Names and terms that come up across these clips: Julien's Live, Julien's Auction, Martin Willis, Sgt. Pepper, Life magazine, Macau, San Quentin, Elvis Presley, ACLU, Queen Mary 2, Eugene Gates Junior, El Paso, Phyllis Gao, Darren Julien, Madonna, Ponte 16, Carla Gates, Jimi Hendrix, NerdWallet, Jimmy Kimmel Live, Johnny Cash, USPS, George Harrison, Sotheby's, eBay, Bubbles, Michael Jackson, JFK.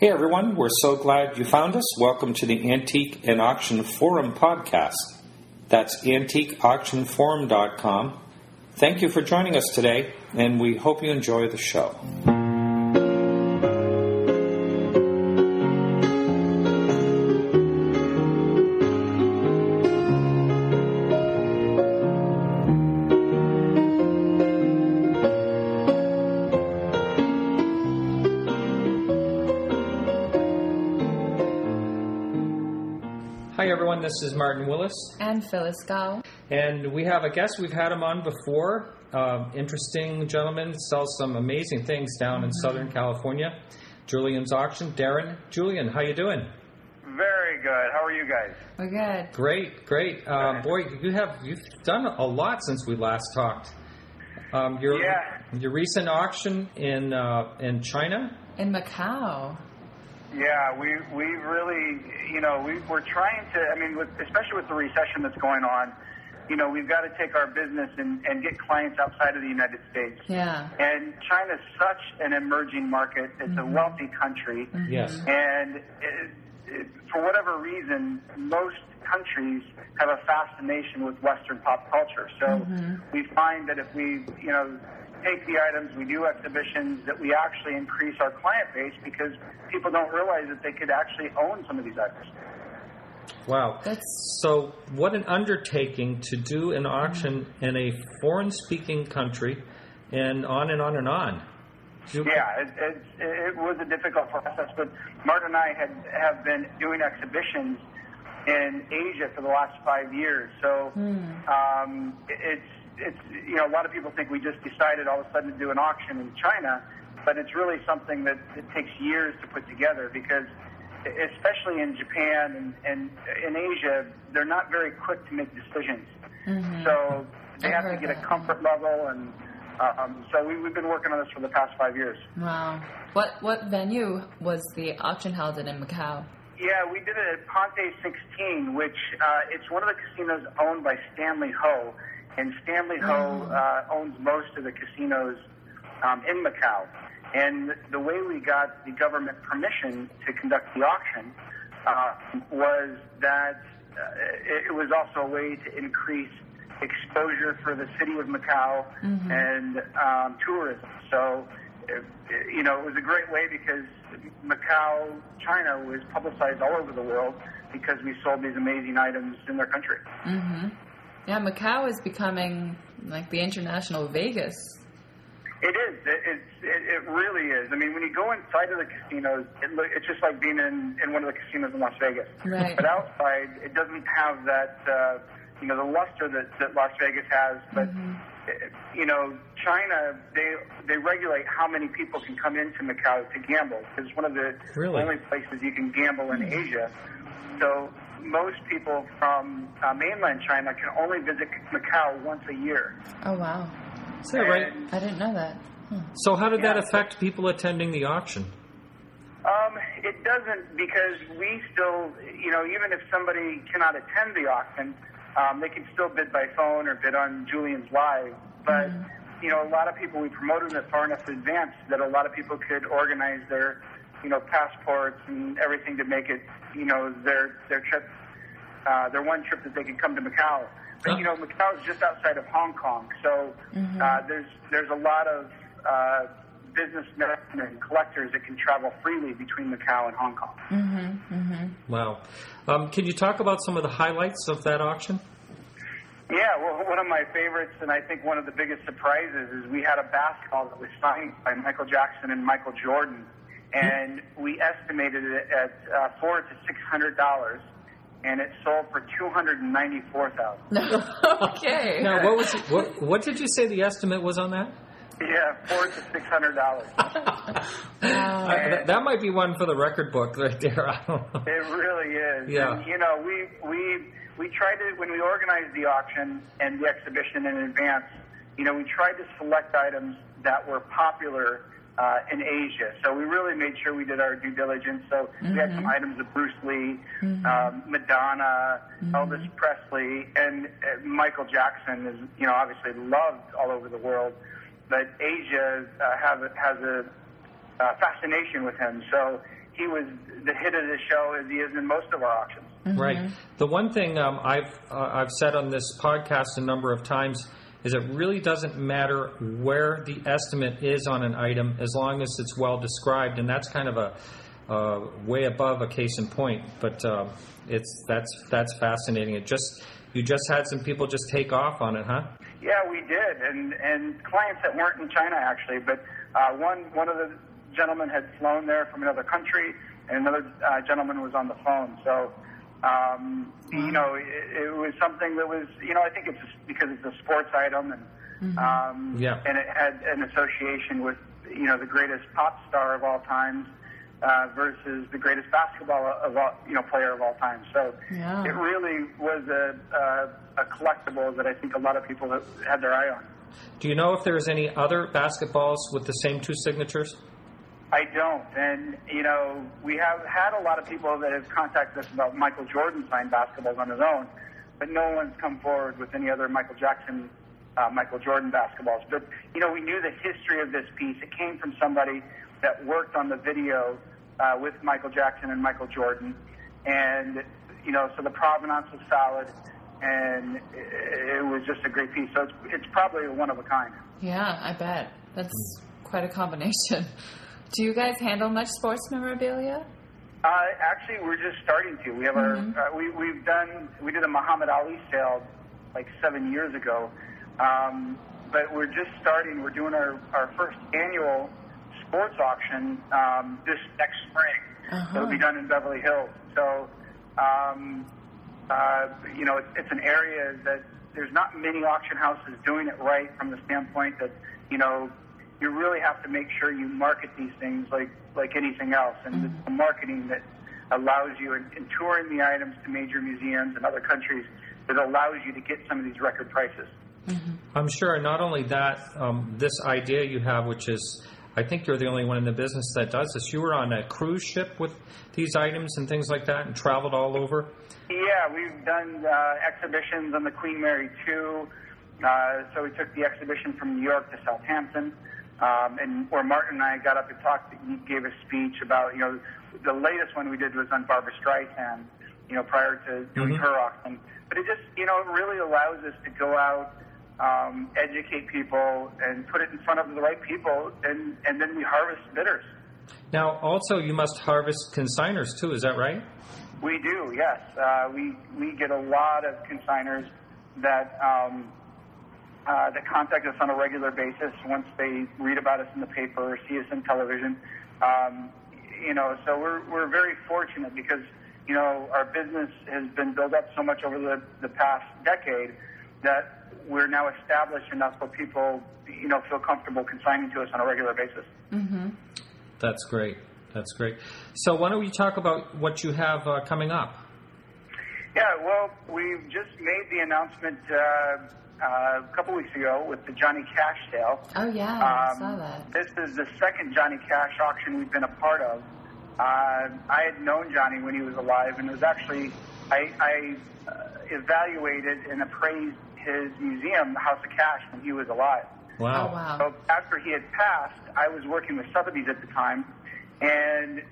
Hey everyone, we're so glad you found us. Welcome to the Antique and Auction Forum podcast. That's antiqueauctionforum.com. Thank you for joining us today, and we hope you enjoy the show. This is Martin Willis. And Phyllis Gao. And we have a guest. We've had him on before. Interesting gentleman. Sells some amazing things down in Southern California. Julien's Auction. Darren Julien, how you doing? Very good. How are you guys? We're good. Great. Boy, you've done a lot since we last talked. Your recent auction in China? In Macau. Yeah, we really, we're trying to, especially with the recession that's going on, we've got to take our business and get clients outside of the United States. Yeah. And China's such an emerging market. It's a wealthy country. Yes. And for whatever reason, most countries have a fascination with Western pop culture. So we find that if we, take the items, we do exhibitions, that we actually increase our client base because people don't realize that they could actually own some of these items. Wow. So what an undertaking to do an auction in a foreign-speaking country and on and on and on. It was a difficult process, but Martin and I have been doing exhibitions in Asia for the last 5 years. So it's a lot of people think we just decided all of a sudden to do an auction in China, but it's really something that it takes years to put together because, especially in Japan and in Asia, they're not very quick to make decisions. So they have to get a comfort level, and so we've been working on this for the past 5 years. Wow. What venue was the auction held in Macau? Yeah, we did it at Ponte 16, which it's one of the casinos owned by Stanley Ho. And Stanley Ho owns most of the casinos in Macau. And the way we got the government permission to conduct the auction was that it was also a way to increase exposure for the city of Macau and tourism. So, it was a great way because Macau, China, was publicized all over the world because we sold these amazing items in their country. Yeah, Macau is becoming like the international Vegas. It is. It really is. When you go inside of the casinos, it's just like being in one of the casinos in Las Vegas. Right. But outside, it doesn't have that, the luster that Las Vegas has. But, China, they regulate how many people can come into Macau to gamble. It's one of the only places you can gamble in Asia. So most people from mainland China can only visit Macau once a year. Oh, wow. Is that right? I didn't know that. Huh. So how did that affect people attending the auction? It doesn't, because we still, even if somebody cannot attend the auction, they can still bid by phone or bid on Julien's Live. But, a lot of people, we promoted it far enough in advance that a lot of people could organize their passports and everything to make it, their trip, their one trip that they can come to Macau. But, Macau is just outside of Hong Kong, so there's a lot of businessmen and collectors that can travel freely between Macau and Hong Kong. Wow. Can you talk about some of the highlights of that auction? Yeah, well, one of my favorites, and I think one of the biggest surprises, is we had a basketball that was signed by Michael Jackson and Michael Jordan. And we estimated it at $400 to $600, and it sold for $294,000. Okay. Now, what did you say the estimate was on that? Yeah, $400 to $600. That might be one for the record book right there. I don't know. It really is. Yeah. And, we tried to, when we organized the auction and the exhibition in advance, we tried to select items that were popular in Asia. So we really made sure we did our due diligence. So we had some items of Bruce Lee, Madonna, Elvis Presley, and Michael Jackson is, obviously loved all over the world. But Asia has a fascination with him. So he was the hit of the show as he is in most of our auctions. Mm-hmm. Right. The one thing I've said on this podcast a number of times is it really doesn't matter where the estimate is on an item as long as it's well described, and that's kind of a way above a case in point. But that's fascinating. You just had some people just take off on it, huh? Yeah, we did, and clients that weren't in China actually, but one of the gentlemen had flown there from another country, and another gentleman was on the phone. So, you know, it was something that was, you know, I think it's because it's a sports item, and and it had an association with, you know, the greatest pop star of all times versus the greatest basketball of all, you know, player of all time. So it really was a collectible that I think a lot of people had their eye on. Do you know if there's any other basketballs with the same two signatures? I don't. And, you know, we have had a lot of people that have contacted us about Michael Jordan signed basketballs on his own, but no one's come forward with any other Michael Jackson, Michael Jordan basketballs. But, you know, we knew the history of this piece. It came from somebody that worked on the video with Michael Jackson and Michael Jordan. And, you know, so the provenance was solid, and it was just a great piece. So it's probably a one of a kind. Yeah, I bet. That's quite a combination. Do you guys handle much sports memorabilia? Actually, we're just starting to. We have our we did a Muhammad Ali sale like 7 years ago, but we're just starting. We're doing our first annual sports auction this next spring. It'll be done in Beverly Hills. So, you know, it's an area that there's not many auction houses doing it right from the standpoint that, you know, you really have to make sure you market these things like anything else. And it's the marketing that allows you, and touring the items to major museums and other countries, that allows you to get some of these record prices. I'm sure not only that, this idea you have, which is, I think you're the only one in the business that does this. You were on a cruise ship with these items and things like that and traveled all over? Yeah, we've done exhibitions on the Queen Mary 2. So we took the exhibition from New York to Southampton. And where Martin and I got up and talked, he gave a speech about, you know, the latest one we did was on Barbra Streisand, you know, prior to doing her auction. But it just, you know, it really allows us to go out, educate people, and put it in front of the right people, and then we harvest bidders. Now, also, you must harvest consigners, too, is that right? We do, yes. We get a lot of consigners that... that contact us on a regular basis once they read about us in the paper or see us on television. You know, so we're very fortunate because, you know, our business has been built up so much over the past decade that we're now established enough where people, you know, feel comfortable consigning to us on a regular basis. That's great. That's great. So why don't we talk about what you have coming up? Yeah, well, we've just made the announcement a couple weeks ago with the Johnny Cash sale. Oh, yeah, I saw that. This is the second Johnny Cash auction we've been a part of. I had known Johnny when he was alive, and it was actually, I evaluated and appraised his museum, the House of Cash, when he was alive. Wow. Oh, wow. So after he had passed, I was working with Sotheby's at the time, and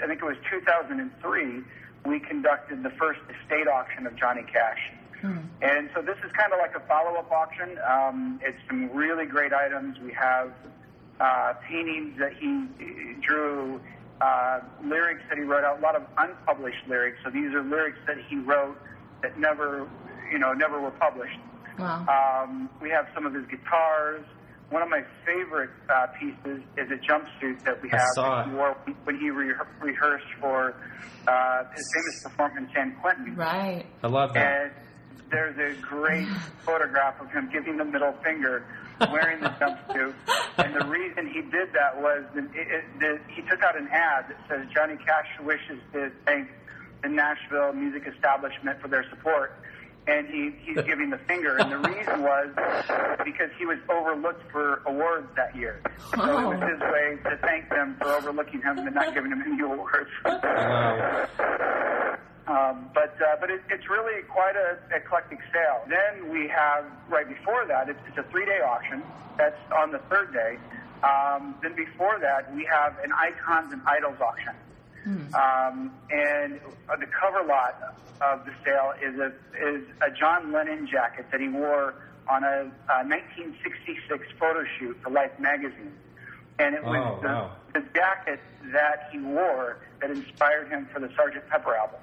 I think it was 2003, we conducted the first estate auction of Johnny Cash. And so this is kind of like a follow-up auction. It's some really great items. We have paintings that he drew, lyrics that he wrote out, a lot of unpublished lyrics. So these are lyrics that he wrote that never were published. Wow. We have some of his guitars. One of my favorite pieces is a jumpsuit that we have when he rehearsed for his famous performance in San Quentin. Right. I love that. And there's a great photograph of him giving the middle finger, wearing the jumpsuit. And the reason he did that was that he took out an ad that says, Johnny Cash wishes to thank the Nashville music establishment for their support. And he's giving the finger. And the reason was because he was overlooked for awards that year. So it was his way to thank them for overlooking him and not giving him any awards. But it's really quite an eclectic sale. Then we have, right before that, it's a 3-day auction. That's on the third day. Then before that, we have an Icons and Idols auction. And the cover lot of the sale is a John Lennon jacket that he wore on a 1966 photo shoot for Life magazine. And it was the jacket that he wore that inspired him for the Sgt. Pepper album.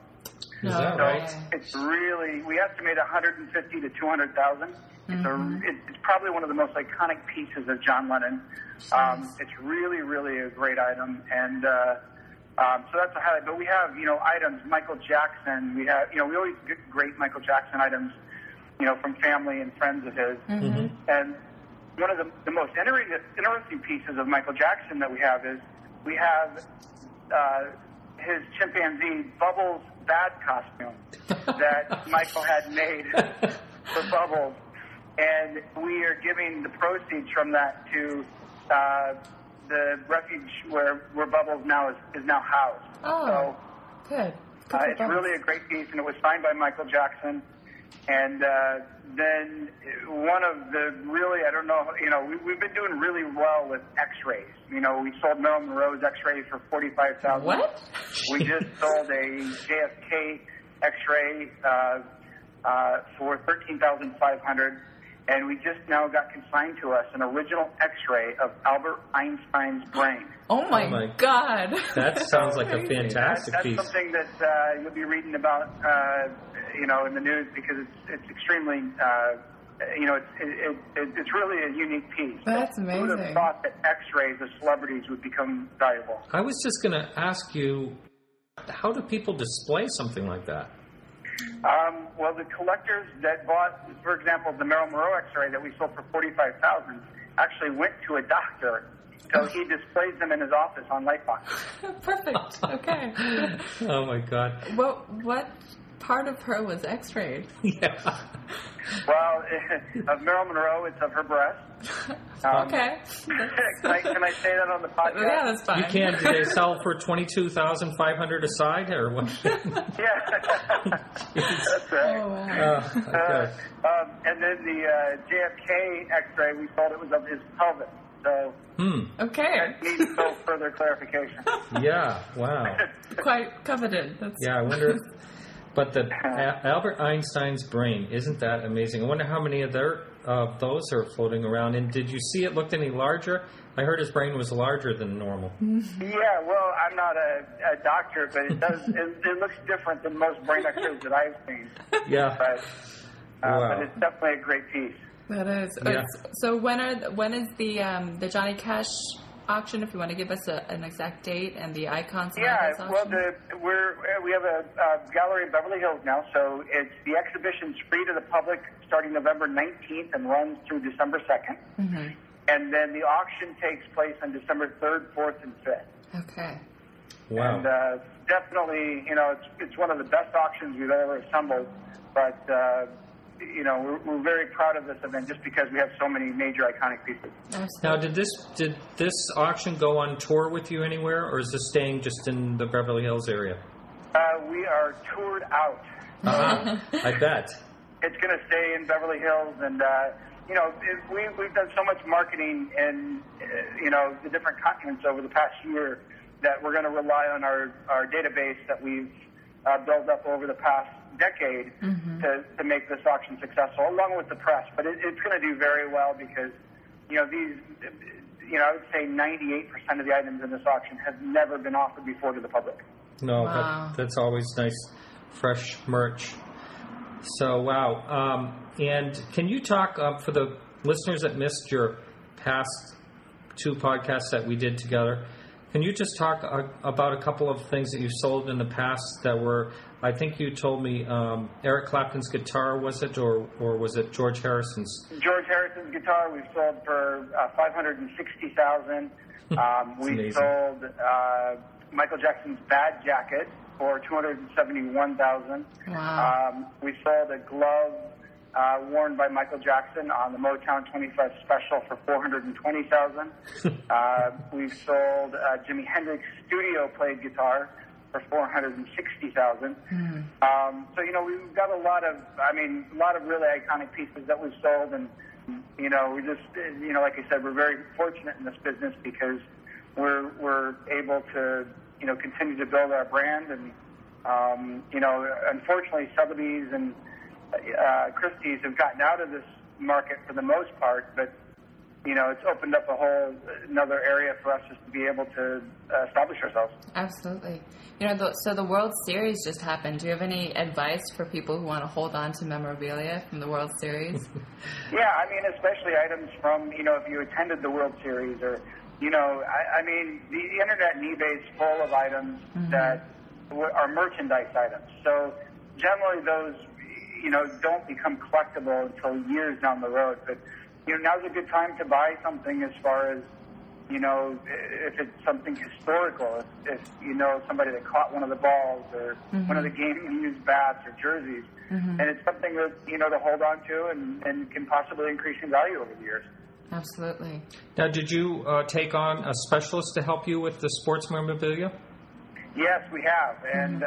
Is that right? It's really, we estimate 150 to 200,000. It's probably one of the most iconic pieces of John Lennon. It's really, really a great item. And so that's a highlight. But we have, items, Michael Jackson. We have, we always get great Michael Jackson items, from family and friends of his. And one of the most interesting pieces of Michael Jackson that we have is we have his chimpanzee Bubbles' bad costume that Michael had made for Bubbles. And we are giving the proceeds from that to the refuge where Bubbles now is now housed. Oh, so, good. It's really a great piece, and it was signed by Michael Jackson. And then one of the really, we've been doing really well with X-rays. We sold Marilyn Monroe's X-ray for $45,000. What? We just sold a JFK X-ray for $13,500. And we just now got consigned to us an original X-ray of Albert Einstein's brain. Oh my God! That sounds like a fantastic piece. That's something that you'll be reading about, in the news because it's extremely, it's really a unique piece. That's amazing. Who would have thought that X-rays of celebrities would become valuable? I was just going to ask you, how do people display something like that? Well, the collectors that bought, for example, the Merrill Moreau X-ray that we sold for $45,000 actually went to a doctor, so he displays them in his office on Lightbox. Perfect. Okay. Oh my God. What part of her was X-rayed? Yeah. Well, of Merrill Monroe, it's of her breast. Okay. Can I say that on the podcast? Yeah, that's fine. You can. Do they sell for $22,500 a side, or what? Yeah. That's right. Oh, wow. Okay. And then the JFK X-ray, we sold it was of his pelvis. So okay. I need no further clarification. Yeah. Wow. Quite coveted. Yeah. I wonder if. But the Albert Einstein's brain, isn't that amazing? I wonder how many of those are floating around. And did you see it looked any larger? I heard his brain was larger than normal. Yeah, well, I'm not a doctor, but it does. it looks different than most brain X-rays that I've seen. Yeah. But it's definitely a great piece. That is. Yeah. So when is the Johnny Cash auction, if you want to give us an exact date, and the Icons and Idols auction? Well, we have a gallery in Beverly Hills now, so the exhibition's free to the public starting November 19th and runs through December 2nd. Mm-hmm. And then the auction takes place on December 3rd, 4th, and 5th. Okay. Wow. And definitely, it's one of the best auctions we've ever assembled, but, we're very proud of this event just because we have so many major iconic pieces. Now, did this auction go on tour with you anywhere, or is this staying just in the Beverly Hills area? We are toured out. I bet. It's going to stay in Beverly Hills, and we've done so much marketing in the different continents over the past year that we're going to rely on our database that we've built up over the past decade to make this auction successful, along with the press. But it's going to do very well because, I would say 98% of the items in this auction have never been offered before to the public. No, wow. That's always nice, fresh merch. So, wow. And can you talk, for the listeners that missed your past two podcasts that we did together, can you just talk about a couple of things that you sold in the past that were, I think you told me, Eric Clapton's guitar, was it, or was it George Harrison's? George Harrison's guitar we sold for $560,000. We sold Michael Jackson's bad jacket for $271,000. Wow. We sold a glove worn by Michael Jackson on the Motown 25 special for $420,000. We've sold Jimi Hendrix studio-played guitar for $460,000. So we've got a lot of really iconic pieces that we've sold, and you know, we just, you know, like I said, we're very fortunate in this business because we're able to, you know, continue to build our brand. And, you know, unfortunately, Sotheby's and Christie's have gotten out of this market for the most part, but, you know, it's opened up a whole another area for us just to be able to establish ourselves. Absolutely. You know, so the World Series just happened. Do you have any advice for people who want to hold on to memorabilia from the World Series? Yeah, I mean, especially items from, you know, if you attended the World Series or, you know, I mean, the Internet and eBay is full of items that are merchandise items. So generally those, you know, don't become collectible until years down the road, but you know, now's a good time to buy something as far as, you know, if it's something historical, if you know, somebody that caught one of the balls or one of the game-used bats or jerseys, and it's something that, you know, to hold on to and can possibly increase in value over the years. Absolutely. Now, did you take on a specialist to help you with the sports memorabilia? Yes, we have, and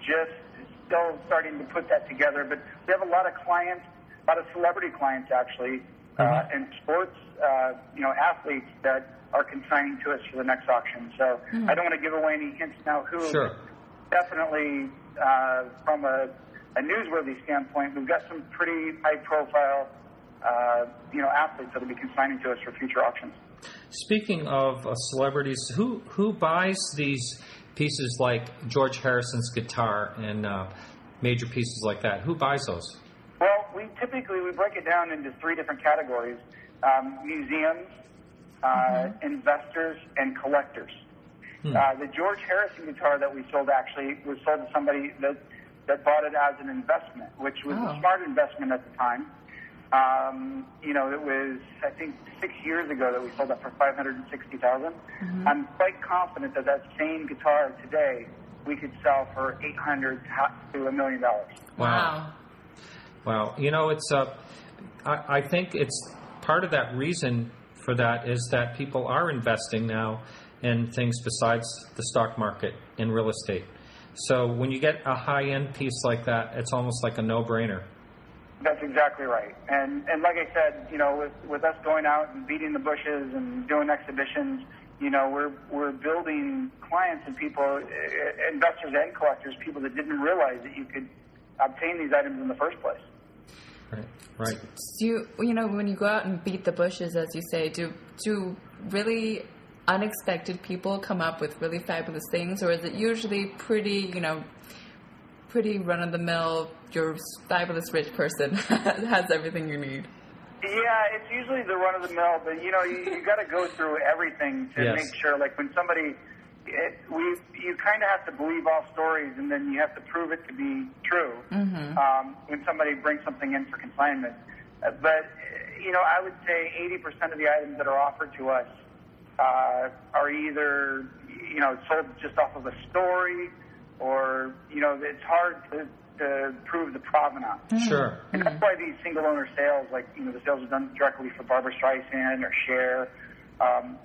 just still starting to put that together, but we have a lot of clients, a lot of celebrity clients, actually, and sports, you know, athletes that are consigning to us for the next auction. So I don't want to give away any hints now who. Sure. Definitely, from a newsworthy standpoint, we've got some pretty high-profile, you know, athletes that will be consigning to us for future auctions. Speaking of celebrities, who buys these pieces like George Harrison's guitar and major pieces like that? Who buys those? Well, we typically break it down into three different categories: museums, investors, and collectors. The George Harrison guitar that we sold actually was sold to somebody that bought it as an investment, which was a smart investment at the time. You know, it was, I think, 6 years ago that we sold it for $560,000. I'm quite confident that same guitar today we could sell for $800,000 to $1 million. Wow. Well, you know, it's I think it's part of that reason for that is that people are investing now in things besides the stock market in real estate. So when you get a high-end piece like that, it's almost like a no-brainer. That's exactly right. And like I said, you know, with us going out and beating the bushes and doing exhibitions, you know, we're building clients and people, investors and collectors, people that didn't realize that you could obtain these items in the first place. Right. Do you know, when you go out and beat the bushes, as you say, do really unexpected people come up with really fabulous things, or is it usually pretty run-of-the-mill, your fabulous rich person has everything you need? Yeah, it's usually the run-of-the-mill, but, you know, you got to go through everything to make sure, like, when somebody... you kind of have to believe all stories, and then you have to prove it to be true when somebody brings something in for consignment. But, you know, I would say 80% of the items that are offered to us are either, you know, sold just off of a story, or, you know, it's hard to prove the provenance. Sure. And that's why these single-owner sales, like, you know, the sales are done directly for Barbra Streisand or Cher,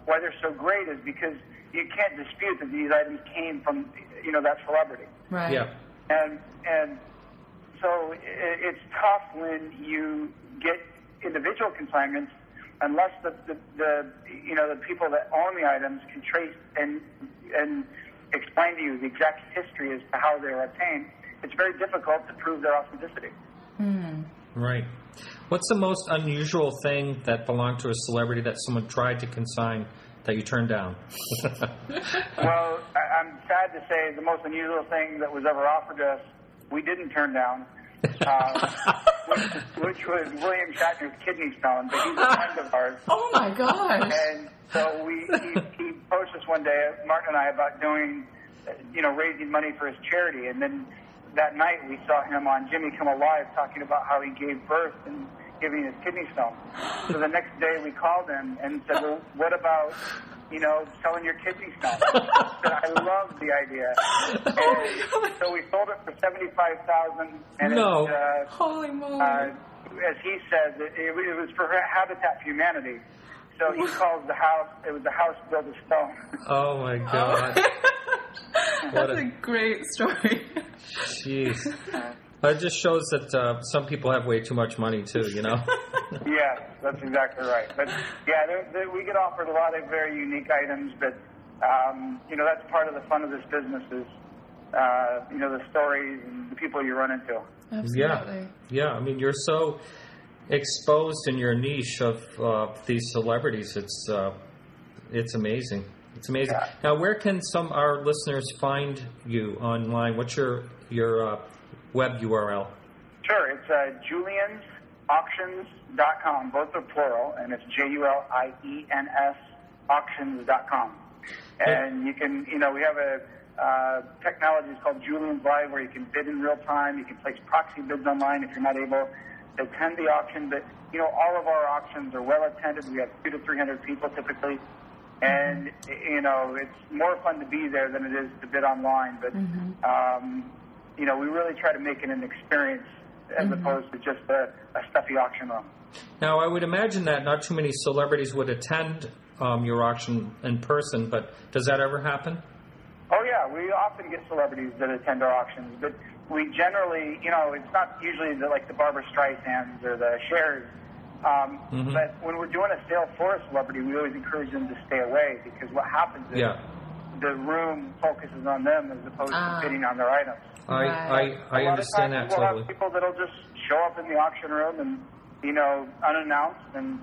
why they're so great is because you can't dispute that these items came from, you know, that celebrity. Right. Yeah. And so it's tough when you get individual consignments unless the you know, the people that own the items can trace and explain to you the exact history as to how they were obtained. It's very difficult to prove their authenticity. Right. What's the most unusual thing that belonged to a celebrity that someone tried to consign that you turned down? Well, I'm sad to say the most unusual thing that was ever offered to us, we didn't turn down, which was William Shatner's kidney stone, but he's a friend of ours. Oh, my gosh. And so he approached us one day, Martin and I, about doing, you know, raising money for his charity, and then that night we saw him on Jimmy Kimmel Live talking about how he gave birth and giving his kidney stone. So the next day we called him and said, well, what about, you know, selling your kidney stone? I said, I love the idea. And so we sold it for $75,000. No. Holy moly. As he said, it was for Habitat for Humanity. So he called the house, it was the house built of stone. Oh, my God. That's a great story. Jeez. It just shows that some people have way too much money, too, you know? Yes, that's exactly right. But yeah, we get offered a lot of very unique items, but you know, that's part of the fun of this business is you know, the stories and the people you run into. Absolutely. Yeah, I mean, you're so exposed in your niche of these celebrities. It's amazing. It's amazing. Yeah. Now, where can some of our listeners find you online? What's your web URL? Sure. It's juliensauctions.com. Both are plural, and it's Juliens, auctions.com. And you can, you know, we have a technology is called Julien's Live, where you can bid in real time. You can place proxy bids online if you're not able to attend the auction. But, you know, all of our auctions are well attended. We have 200 to 300 people typically. And, you know, it's more fun to be there than it is to bid online. But, you know, we really try to make it an experience as opposed to just a stuffy auction room. Now, I would imagine that not too many celebrities would attend your auction in person, but does that ever happen? Oh, yeah. We often get celebrities that attend our auctions, but we generally, you know, it's not usually the Barbra Streisands or the Chers. But when we're doing a sale for a celebrity, we always encourage them to stay away, because what happens is the room focuses on them as opposed to bidding on their items. I understand that totally. A lot of times we'll have people that'll just show up in the auction room and, you know, unannounced, and,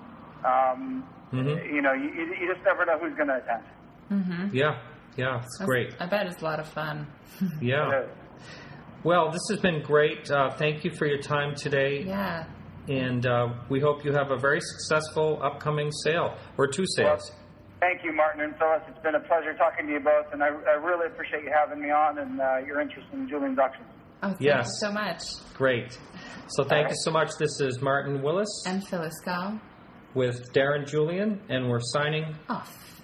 you know, you just never know who's going to attend. Yeah, it's great. I bet it's a lot of fun. Yeah. Well, this has been great. Thank you for your time today. Yeah. And we hope you have a very successful upcoming sale, or two sales. Well, thank you, Martin and Phyllis. It's been a pleasure talking to you both, and I really appreciate you having me on and your interest in Julien's Auctions. Oh, thank you so much. Great. So thank you so much. This is Martin Willis. And Phyllis Gao. With Darren Julien, and we're signing off.